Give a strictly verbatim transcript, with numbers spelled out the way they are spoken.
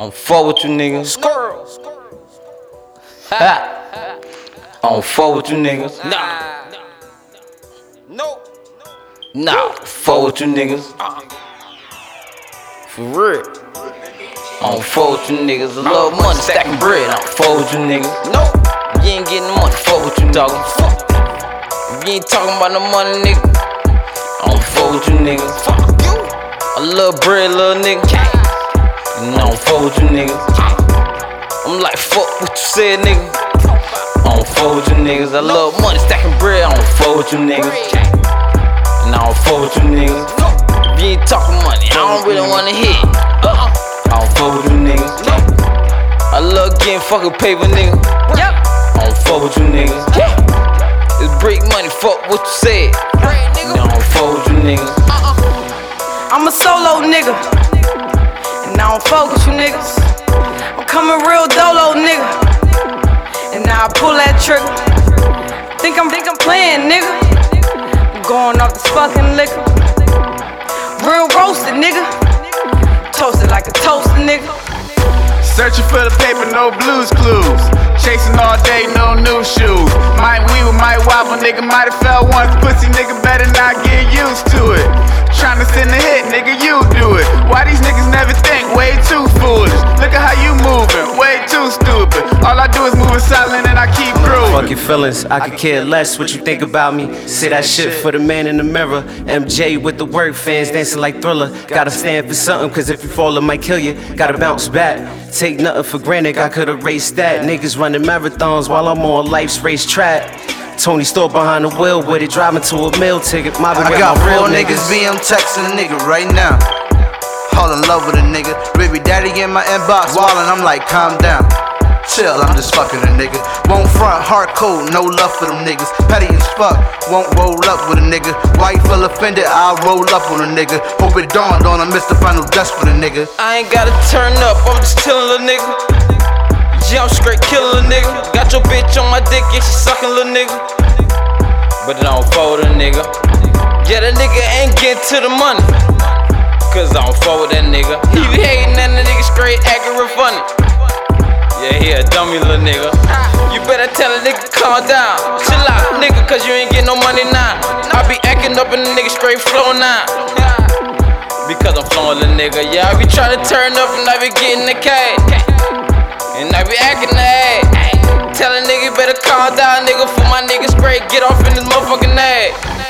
I'm fuck with you niggas. Squirrel. Ha. I don't fuck with you niggas. Nah. No. Nah. Fuck with you niggas. For real. I don't fuck with you niggas. A little money stacking bread. I don't fuck with you niggas. No. If you ain't getting money, fuck what you talking. Fuck. If you ain't talking about no money, nigga. I don't fuck with you niggas. Fuck you. A little bread, little nigga. And I don't fuck with you niggas. I'm like, fuck what you said, nigga. I don't fuck with you niggas. I love money stacking bread. I don't fuck with you niggas. And I don't fuck with you niggas. If you ain't talking money, I don't really wanna hit. Uh-uh. I don't fuck with you niggas. I love getting fucking paper, nigga. I don't fuck with you niggas. It's break money, fuck what you said. And I don't fuck with you niggas. I'm a solo nigga. I don't fuck with you niggas. I'm coming real dolo, nigga. And now I pull that trigger. Think I'm, think I'm playing, nigga. I'm going off this fucking liquor. Real roasted, nigga. Toasted like a toaster, nigga. Searching for the paper, no Blues Clues. Chasing all day, no new shoes. Might weave, might wobble, nigga. Might have fell once, pussy, nigga. Better not get used to it. Tryna send a hit, nigga. You do it. Why these niggas never think? Way too foolish. Look at how you moving. Way too stupid. All I do is move in silent and I keep grooving. Fuck your feelings. I could care less what you think about me. Say that shit for the man in the mirror. M J with the work fans dancing like Thriller. Gotta stand for something, cause if you fall it might kill you. Gotta bounce back. Take nothing for granted. I could erase that. Niggas running marathons while I'm on life's racetrack. Tony Store behind the wheel with it, driving to a meal ticket. My I got my real four niggas, V M texting a nigga right now. All in love with a nigga. Baby daddy in my inbox wallin', I'm like, calm down. Chill, I'm just fucking a nigga. Won't front, hard cold, no love for them niggas. Petty as fuck, won't roll up with a nigga. Why you feel offended? I'll roll up on a nigga. Hope it dawned on him, miss the final dust for the nigga. I ain't gotta turn up, I'm just chillin' a nigga. Jump straight, kill a nigga. Got your bitch on my dick, yeah, she suckin' little nigga. But I don't fold a nigga. Yeah, that nigga ain't get to the money. Cause I don't fold that nigga. He be hatin' and the nigga straight accurate funny. Yeah, he a dummy little nigga. You better tell a nigga calm down. Chill out, nigga, cause you ain't get no money now. I be actin' up and the nigga straight flow now. Because I'm flowin' little nigga. Yeah, I be tryna turn up and I be gettin' the cash. And I be acting the ass. Tell a nigga better calm down, nigga. For my niggas straight, get off in this motherfucking ass.